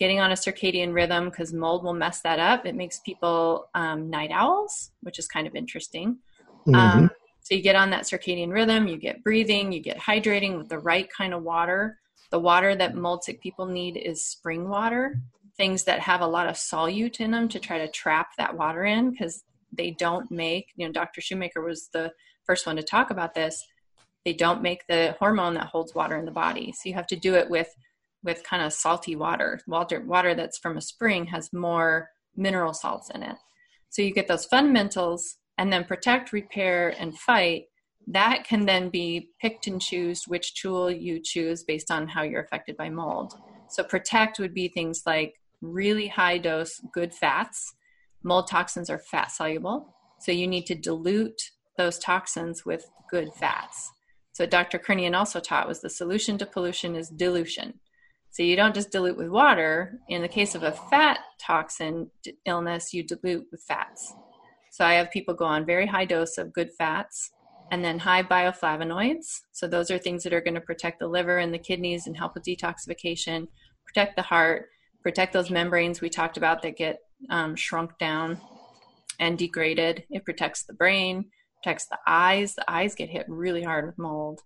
getting on a circadian rhythm because mold will mess that up. It makes people night owls, which is kind of interesting. Mm-hmm. So you get on that circadian rhythm, you get breathing, you get hydrating with the right kind of water. The water that mold sick people need is spring water, things that have a lot of solute in them to try to trap that water in because they don't make, you know, Dr. Shoemaker was the first one to talk about this. They don't make the hormone that holds water in the body. So you have to do it with kind of salty water. Water that's from a spring has more mineral salts in it. So you get those fundamentals and then protect, repair, and fight. That can then be picked and choose which tool you choose based on how you're affected by mold. So protect would be things like really high dose good fats. Mold toxins are fat soluble. So you need to dilute those toxins with good fats. So Dr. Crinion also taught was the solution to pollution is dilution. So you don't just dilute with water. In the case of a fat toxin illness, you dilute with fats. So I have people go on very high dose of good fats and then high bioflavonoids. So those are things that are going to protect the liver and the kidneys and help with detoxification, protect the heart, protect those membranes we talked about that get shrunk down and degraded. It protects the brain, protects the eyes. The eyes get hit really hard with mold,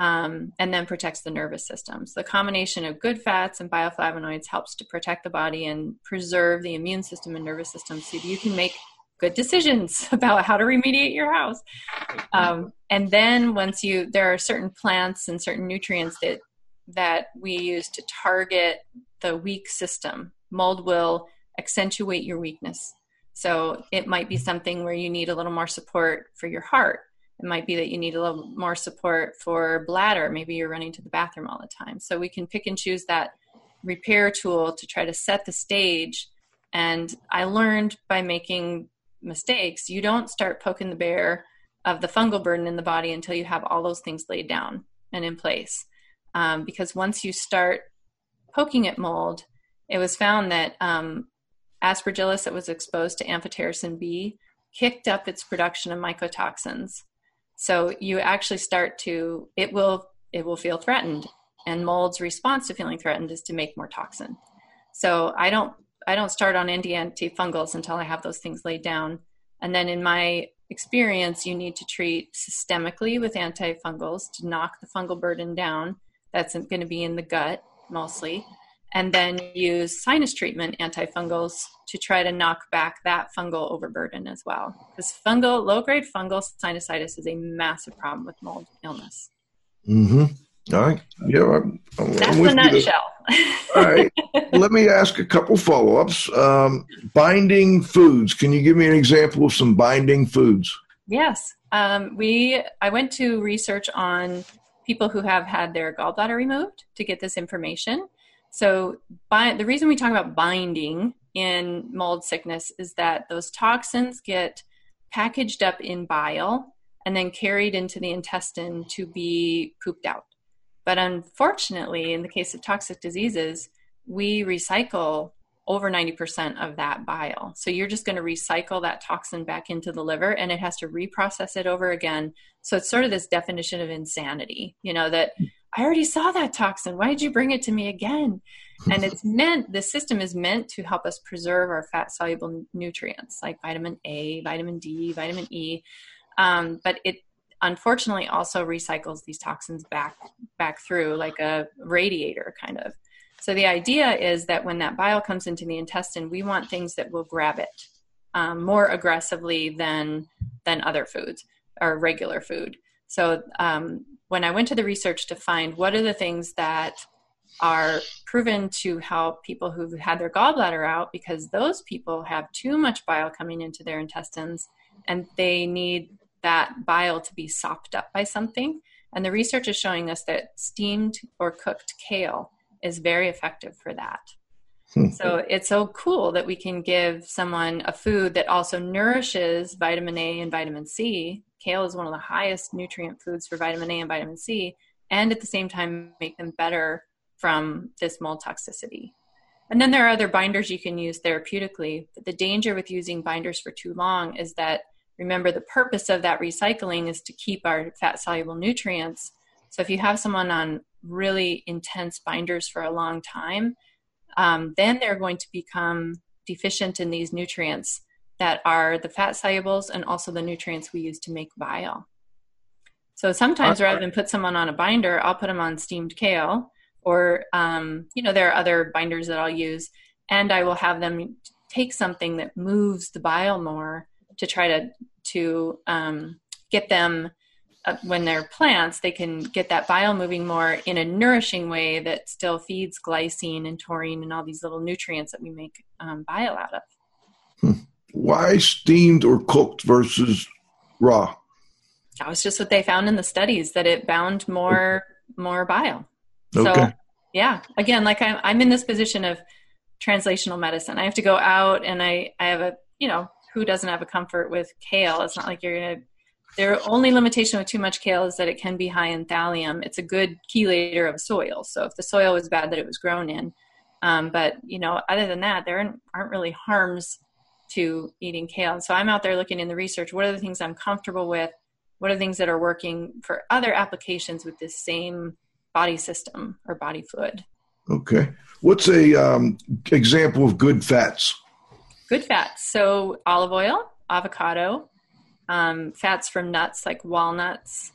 and then protects the nervous system. So the combination of good fats and bioflavonoids helps to protect the body and preserve the immune system and nervous system so you can make good decisions about how to remediate your house. And then once there are certain plants and certain nutrients that we use to target the weak system. Mold will accentuate your weakness. So it might be something where you need a little more support for your heart. It might be that you need a little more support for bladder. Maybe you're running to the bathroom all the time. So we can pick and choose that repair tool to try to set the stage. And I learned by making mistakes, you don't start poking the bear of the fungal burden in the body until you have all those things laid down and in place. Because once you start poking at mold, it was found that Aspergillus that was exposed to amphotericin B kicked up its production of mycotoxins. So you actually start to, it will feel threatened, and mold's response to feeling threatened is to make more toxin. So I don't start on antifungals until I have those things laid down. And then in my experience, you need to treat systemically with antifungals to knock the fungal burden down. That's going to be in the gut mostly. And then use sinus treatment antifungals to try to knock back that fungal overburden as well. Because fungal, low-grade fungal sinusitis is a massive problem with mold illness. Mm-hmm. All right. Yeah, that's the nutshell. All right. Let me ask a couple follow-ups. Binding foods. Can you give me an example of some binding foods? Yes. I went to research on people who have had their gallbladder removed to get this information. So the reason we talk about binding in mold sickness is that those toxins get packaged up in bile and then carried into the intestine to be pooped out. But unfortunately, in the case of toxic diseases, we recycle over 90% of that bile. So you're just going to recycle that toxin back into the liver, and it has to reprocess it over again. So it's sort of this definition of insanity, you know, that I already saw that toxin. Why did you bring it to me again? And it's meant, the system is meant to help us preserve our fat soluble nutrients like vitamin A, vitamin D, vitamin E. But it unfortunately also recycles these toxins back through like a radiator kind of. So the idea is that when that bile comes into the intestine, we want things that will grab it more aggressively than other foods or regular food. So, when I went to the research to find what are the things that are proven to help people who've had their gallbladder out, because those people have too much bile coming into their intestines and they need that bile to be sopped up by something. And the research is showing us that steamed or cooked kale is very effective for that. So it's so cool that we can give someone a food that also nourishes vitamin A and vitamin C. Kale is one of the highest nutrient foods for vitamin A and vitamin C, and at the same time make them better from this mold toxicity. And then there are other binders you can use therapeutically, but the danger with using binders for too long is that, remember, the purpose of that recycling is to keep our fat-soluble nutrients. So if you have someone on really intense binders for a long time, then they're going to become deficient in these nutrients that are the fat solubles and also the nutrients we use to make bile. So sometimes rather than put someone on a binder, I'll put them on steamed kale or, there are other binders that I'll use, and I will have them take something that moves the bile more to try to get them, when they're plants, they can get that bile moving more in a nourishing way that still feeds glycine and taurine and all these little nutrients that we make bile out of. Why steamed or cooked versus raw? That was just what they found in the studies, that it bound more bile. Okay. So, yeah. Again, like I'm in this position of translational medicine. I have to go out and I have who doesn't have a comfort with kale? It's not like you're going to, their only limitation with too much kale is that it can be high in thallium. It's a good chelator of soil. So if the soil was bad that it was grown in. But other than that, there aren't really harms to eating kale. So I'm out there looking in the research. What are the things I'm comfortable with? What are the things that are working for other applications with this same body system or body fluid? Okay. What's a example of good fats? Good fats. So olive oil, avocado, fats from nuts like walnuts.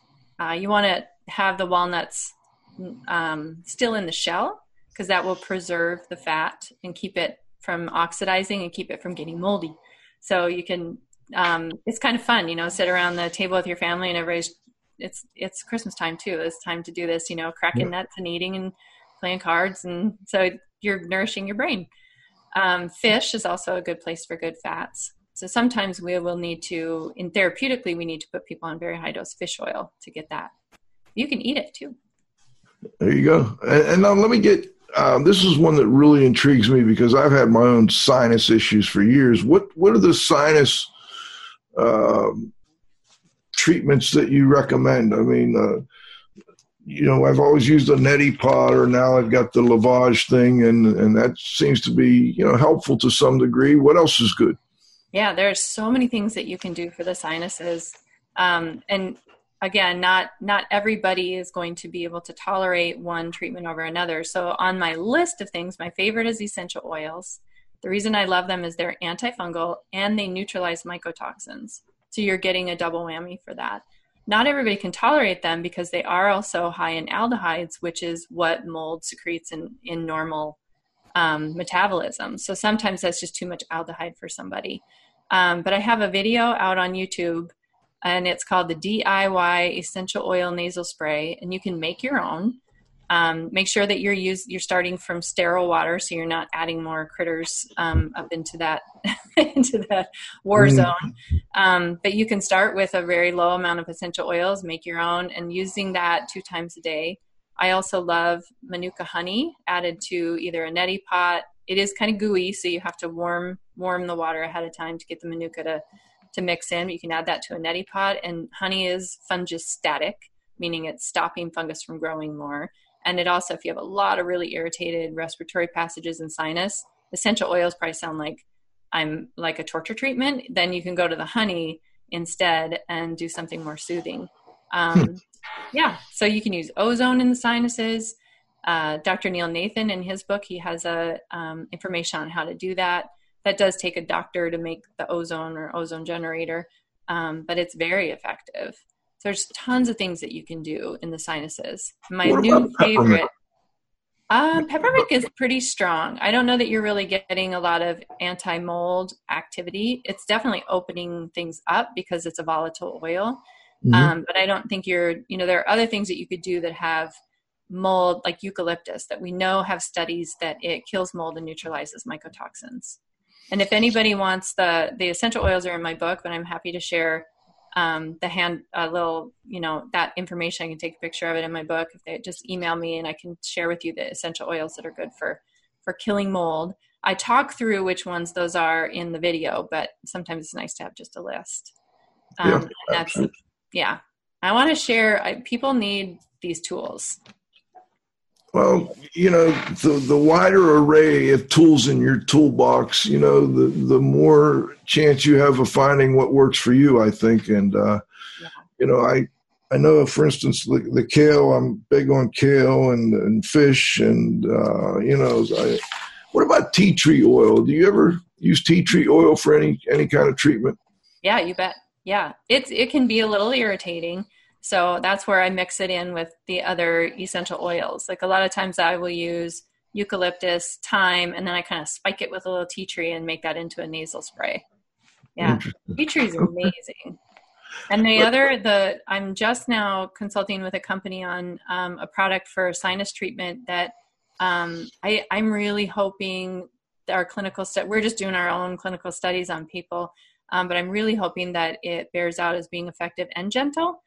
You want to have the walnuts still in the shell because that will preserve the fat and keep it from oxidizing and keep it from getting moldy. So you can, it's kind of fun, sit around the table with your family and everybody's, it's Christmas time too. It's time to do this, cracking nuts and eating and playing cards. And so you're nourishing your brain. Fish is also a good place for good fats. So sometimes we will need to, therapeutically, we need to put people on very high dose fish oil to get that. You can eat it too. There you go. And now let me get, this is one that really intrigues me because I've had my own sinus issues for years. What are the sinus treatments that you recommend? I mean, I've always used a neti pot, or now I've got the lavage thing, and that seems to be, helpful to some degree. What else is good? Yeah, there are so many things that you can do for the sinuses. And again, not everybody is going to be able to tolerate one treatment over another. So on my list of things, my favorite is essential oils. The reason I love them is they're antifungal and they neutralize mycotoxins. So you're getting a double whammy for that. Not everybody can tolerate them because they are also high in aldehydes, which is what mold secretes in normal metabolism. So sometimes that's just too much aldehyde for somebody. But I have a video out on YouTube, and it's called the DIY Essential Oil Nasal Spray, and you can make your own. Make sure that you're starting from sterile water, so you're not adding more critters up into that into the war zone. But you can start with a very low amount of essential oils, make your own, and using that 2 times a day. I also love Manuka honey added to either a neti pot. It is kind of gooey, so you have to warm the water ahead of time to get the Manuka to mix in. But you can add that to a neti pot, and honey is fungistatic, meaning it's stopping fungus from growing more. And it also, if you have a lot of really irritated respiratory passages and sinus, essential oils probably sound like I'm like a torture treatment. Then you can go to the honey instead and do something more soothing. Yeah. So you can use ozone in the sinuses. Dr. Neil Nathan, in his book, he has information on how to do that. That does take a doctor to make the ozone or ozone generator, but it's very effective. There's tons of things that you can do in the sinuses. My new favorite, peppermint is pretty strong. I don't know that you're really getting a lot of anti-mold activity. It's definitely opening things up because it's a volatile oil. But I don't think there are other things that you could do that have mold, like eucalyptus, that we know have studies that it kills mold and neutralizes mycotoxins. And if anybody wants the essential oils are in my book, but I'm happy to share that information. I can take a picture of it in my book. If they just email me, and I can share with you the essential oils that are good for killing mold. I talk through which ones those are in the video, but sometimes it's nice to have just a list. I want to share, people need these tools. Well, the wider array of tools in your toolbox, the more chance you have of finding what works for you, I think. And, I know, for instance, the kale, I'm big on kale and fish and, what about tea tree oil? Do you ever use tea tree oil for any kind of treatment? Yeah, you bet. Yeah. It can be a little irritating. So that's where I mix it in with the other essential oils. Like a lot of times I will use eucalyptus, thyme, and then I kind of spike it with a little tea tree and make that into a nasal spray. Yeah. Tea tree is amazing. And I'm just now consulting with a company on a product for sinus treatment that I'm really hoping our clinical study, we're just doing our own clinical studies on people. But I'm really hoping that it bears out as being effective and gentle.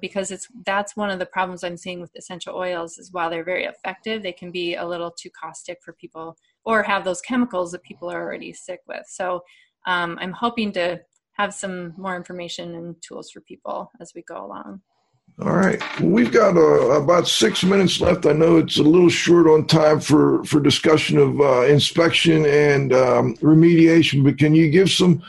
Because that's one of the problems I'm seeing with essential oils is while they're very effective, they can be a little too caustic for people or have those chemicals that people are already sick with. So I'm hoping to have some more information and tools for people as we go along. All right. We've got about 6 minutes left. I know it's a little short on time for discussion of inspection and remediation, but can you give some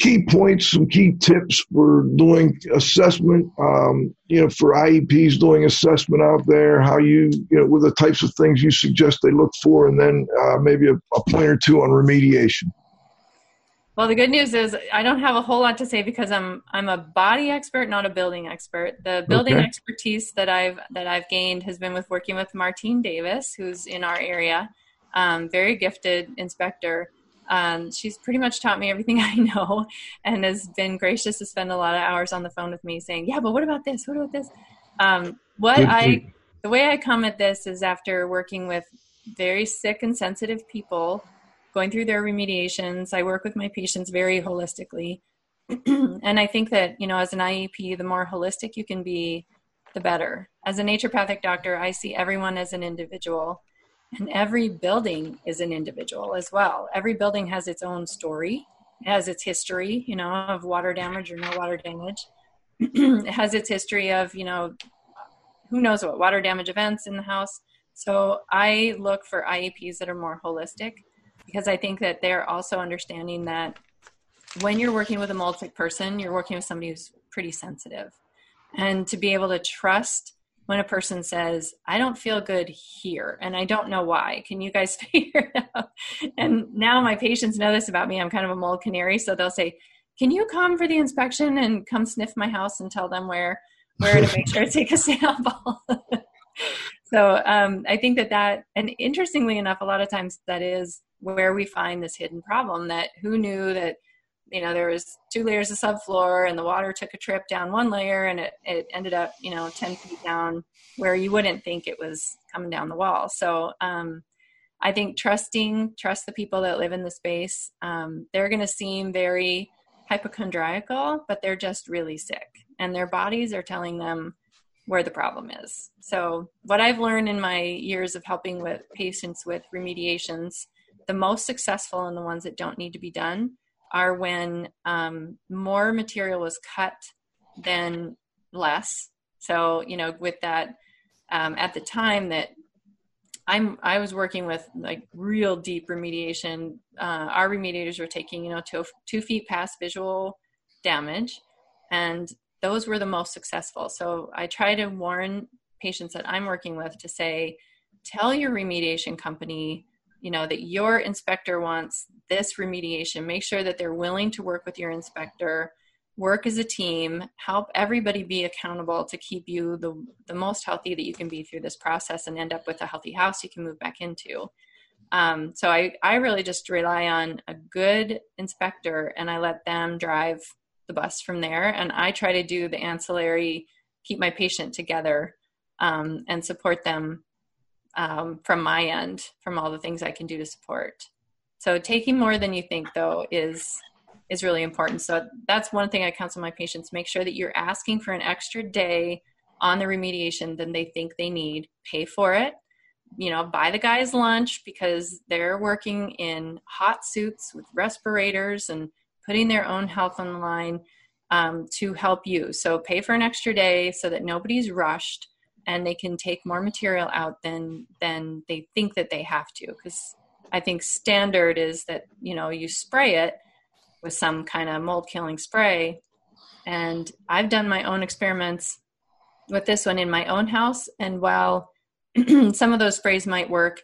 key points, some key tips for doing assessment, for IEPs doing assessment out there, how with the types of things you suggest they look for, and then maybe a point or two on remediation. Well, the good news is I don't have a whole lot to say because I'm a body expert, not a building expert. The building expertise that I've gained has been with working with Martine Davis, who's in our area, very gifted inspector. She's pretty much taught me everything I know and has been gracious to spend a lot of hours on the phone with me saying, yeah, but what about this? What about this? The way I come at this is after working with very sick and sensitive people, going through their remediations. I work with my patients very holistically. And I think that, as an IEP, the more holistic you can be, the better. As a naturopathic doctor, I see everyone as an individual. And every building is an individual as well. Every building has its own story, it has its history, of water damage or no water damage. It has its history of, who knows what water damage events in the house. So I look for IEPs that are more holistic because I think that they're also understanding that when you're working with a mold sick person, you're working with somebody who's pretty sensitive. And to be able to trust when a person says, I don't feel good here and I don't know why, can you guys figure it out? And now my patients know this about me. I'm kind of a mold canary. So they'll say, can you come for the inspection and come sniff my house and tell them where to make sure to take a sample? So I think that, and interestingly enough, a lot of times that is where we find this hidden problem, that who knew that, you know, there was 2 layers of subfloor and the water took a trip down one layer and it ended up, you know, 10 feet down where you wouldn't think it was coming down the wall. So I think trust the people that live in the space. They're going to seem very hypochondriacal, but they're just really sick and their bodies are telling them where the problem is. So what I've learned in my years of helping with patients with remediations, the most successful and the ones that don't need to be done are when more material was cut than less. So, you know, with that, at the time that I was working with like real deep remediation, our remediators were taking, you know, 2 feet past visual damage, and those were the most successful. So I try to warn patients that I'm working with to say, tell your remediation company, you know, that your inspector wants this remediation. Make sure that they're willing to work with your inspector, work as a team, help everybody be accountable to keep you the most healthy that you can be through this process and end up with a healthy house you can move back into. So I really just rely on a good inspector and I let them drive the bus from there. And I try to do the ancillary, keep my patient together and support them from my end, from all the things I can do to support. So taking more than you think, though, is really important. So that's one thing I counsel my patients, make sure that you're asking for an extra day on the remediation than they think they need. Pay for it, you know, buy the guys lunch because they're working in hot suits with respirators and putting their own health on the line to help you. So pay for an extra day so that nobody's rushed and they can take more material out than they think that they have to. Because I think standard is that, you know, you spray it with some kind of mold killing spray. And I've done my own experiments with this one in my own house. And while some of those sprays might work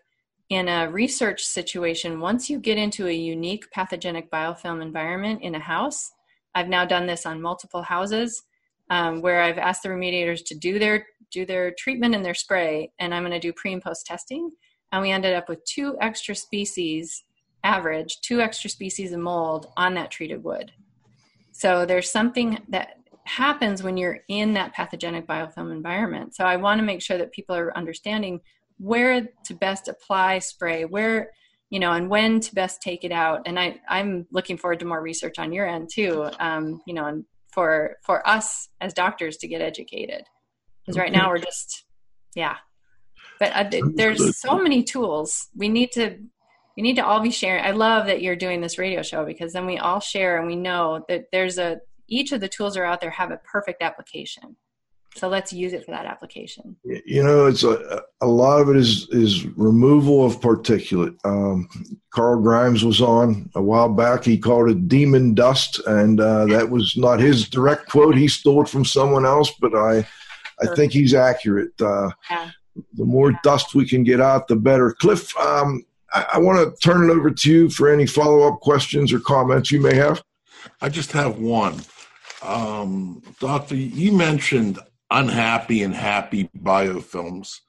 in a research situation, once you get into a unique pathogenic biofilm environment in a house, I've now done this on multiple houses where I've asked the remediators to do their treatment and their spray. And I'm going to do pre and post testing. And we ended up with 2 extra species average, 2 extra species of mold on that treated wood. So there's something that happens when you're in that pathogenic biofilm environment. So I want to make sure that people are understanding where to best apply spray, where, you know, and when to best take it out. And I'm looking forward to more research on your end too, you know, and for us as doctors to get educated. Because right now we're just, yeah. But there's so many tools. We need to all be sharing. I love that you're doing this radio show because then we all share and we know that each of the tools are out there have a perfect application. So let's use it for that application. You know, it's a lot of it is removal of particulate. Carl Grimes was on a while back. He called it demon dust. And that was not his direct quote. He stole it from someone else, but I think he's accurate. The more dust we can get out, the better. Cliff, I want to turn it over to you for any follow-up questions or comments you may have. I just have one. Doctor, you mentioned unhappy and happy biofilms,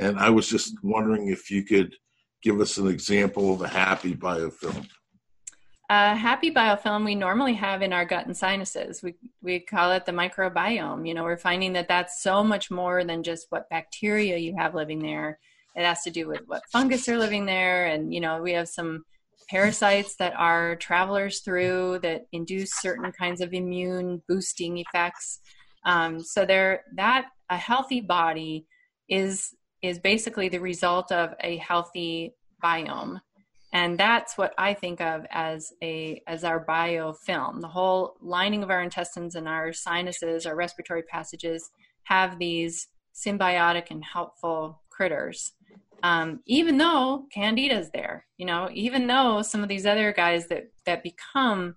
and I was just wondering if you could give us an example of a happy biofilm. A happy biofilm we normally have in our gut and sinuses. We call it the microbiome. You know, we're finding that that's so much more than just what bacteria you have living there. It has to do with what fungus are living there. And, you know, we have some parasites that are travelers through that induce certain kinds of immune boosting effects. So a healthy body is basically the result of a healthy biome. And that's what I think of as our biofilm. The whole lining of our intestines and our sinuses, our respiratory passages have these symbiotic and helpful critters. Even though Candida's there, you know, even though some of these other guys that become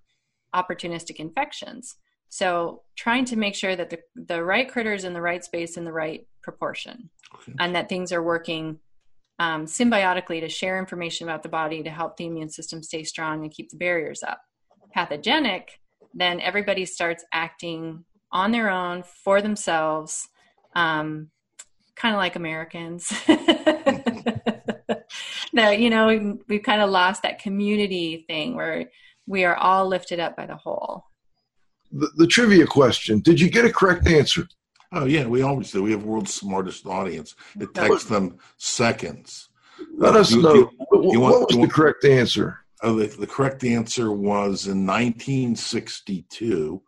opportunistic infections. So trying to make sure that the right critters in the right space in the right proportion, okay, and that things are working symbiotically to share information about the body to help the immune system stay strong and keep the barriers up. Pathogenic, then everybody starts acting on their own for themselves, kind of like Americans. That, you know, we've kind of lost that community thing where we are all lifted up by the whole. The trivia question, did you get a correct answer? Oh, yeah, we always do. We have world's smartest audience. It takes them seconds. Let us know. What was the correct answer? Oh, the correct answer was in 1962,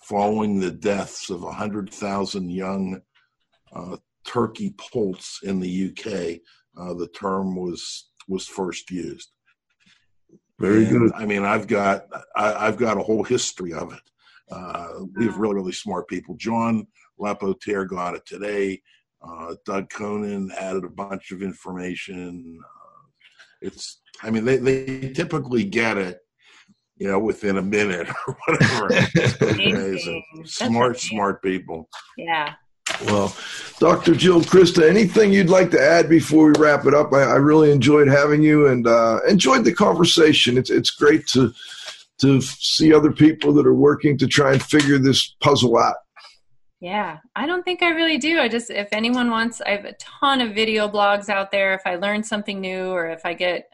following the deaths of 100,000 young turkey poults in the UK, the term was first used. Very good. I mean, I've got a whole history of it. We have really, really smart people. John Lapotere got it today. Doug Conan added a bunch of information. It's, I mean, they typically get it, you know, within a minute or whatever. Smart people. Yeah. Well, Dr. Jill Crista, anything you'd like to add before we wrap it up? I really enjoyed having you and enjoyed the conversation. It's great to see other people that are working to try and figure this puzzle out. Yeah, I don't think I really do. If anyone wants, I have a ton of video blogs out there. If I learn something new or if I get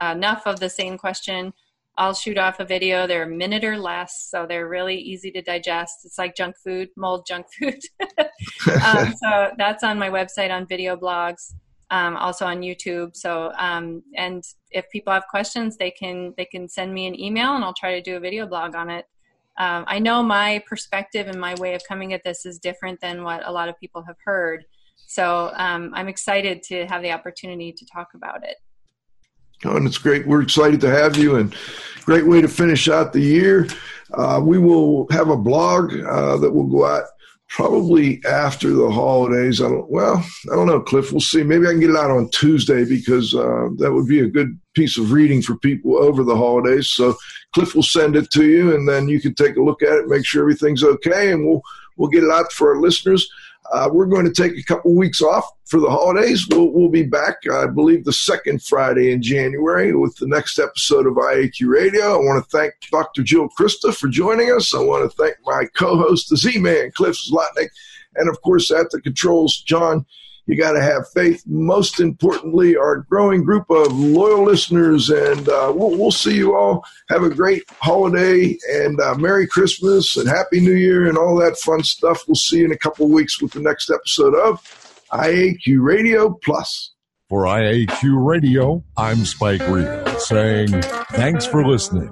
enough of the same question, I'll shoot off a video. They're a minute or less, so they're really easy to digest. It's like junk food, mold junk food. So that's on my website on video blogs, also on YouTube. So, and if people have questions, they can send me an email and I'll try to do a video blog on it. I know my perspective and my way of coming at this is different than what a lot of people have heard. So I'm excited to have the opportunity to talk about it. Oh, and it's great. We're excited to have you and great way to finish out the year. We will have a blog that will go out probably after the holidays. I don't know, Cliff. We'll see. Maybe I can get it out on Tuesday because that would be a good piece of reading for people over the holidays. So Cliff will send it to you, and then you can take a look at it, make sure everything's okay, and we'll get it out for our listeners. We're going to take a couple weeks off for the holidays. We'll be back, I believe, the second Friday in January with the next episode of IAQ Radio. I want to thank Dr. Jill Crista for joining us. I want to thank my co-host, the Z-Man, Cliff Zlotnick, and, of course, at the controls, John. You got to have faith. Most importantly, our growing group of loyal listeners, and we'll see you all. Have a great holiday, and Merry Christmas, and Happy New Year, and all that fun stuff. We'll see you in a couple of weeks with the next episode of IAQ Radio Plus. For IAQ Radio, I'm Spike Reed, saying thanks for listening.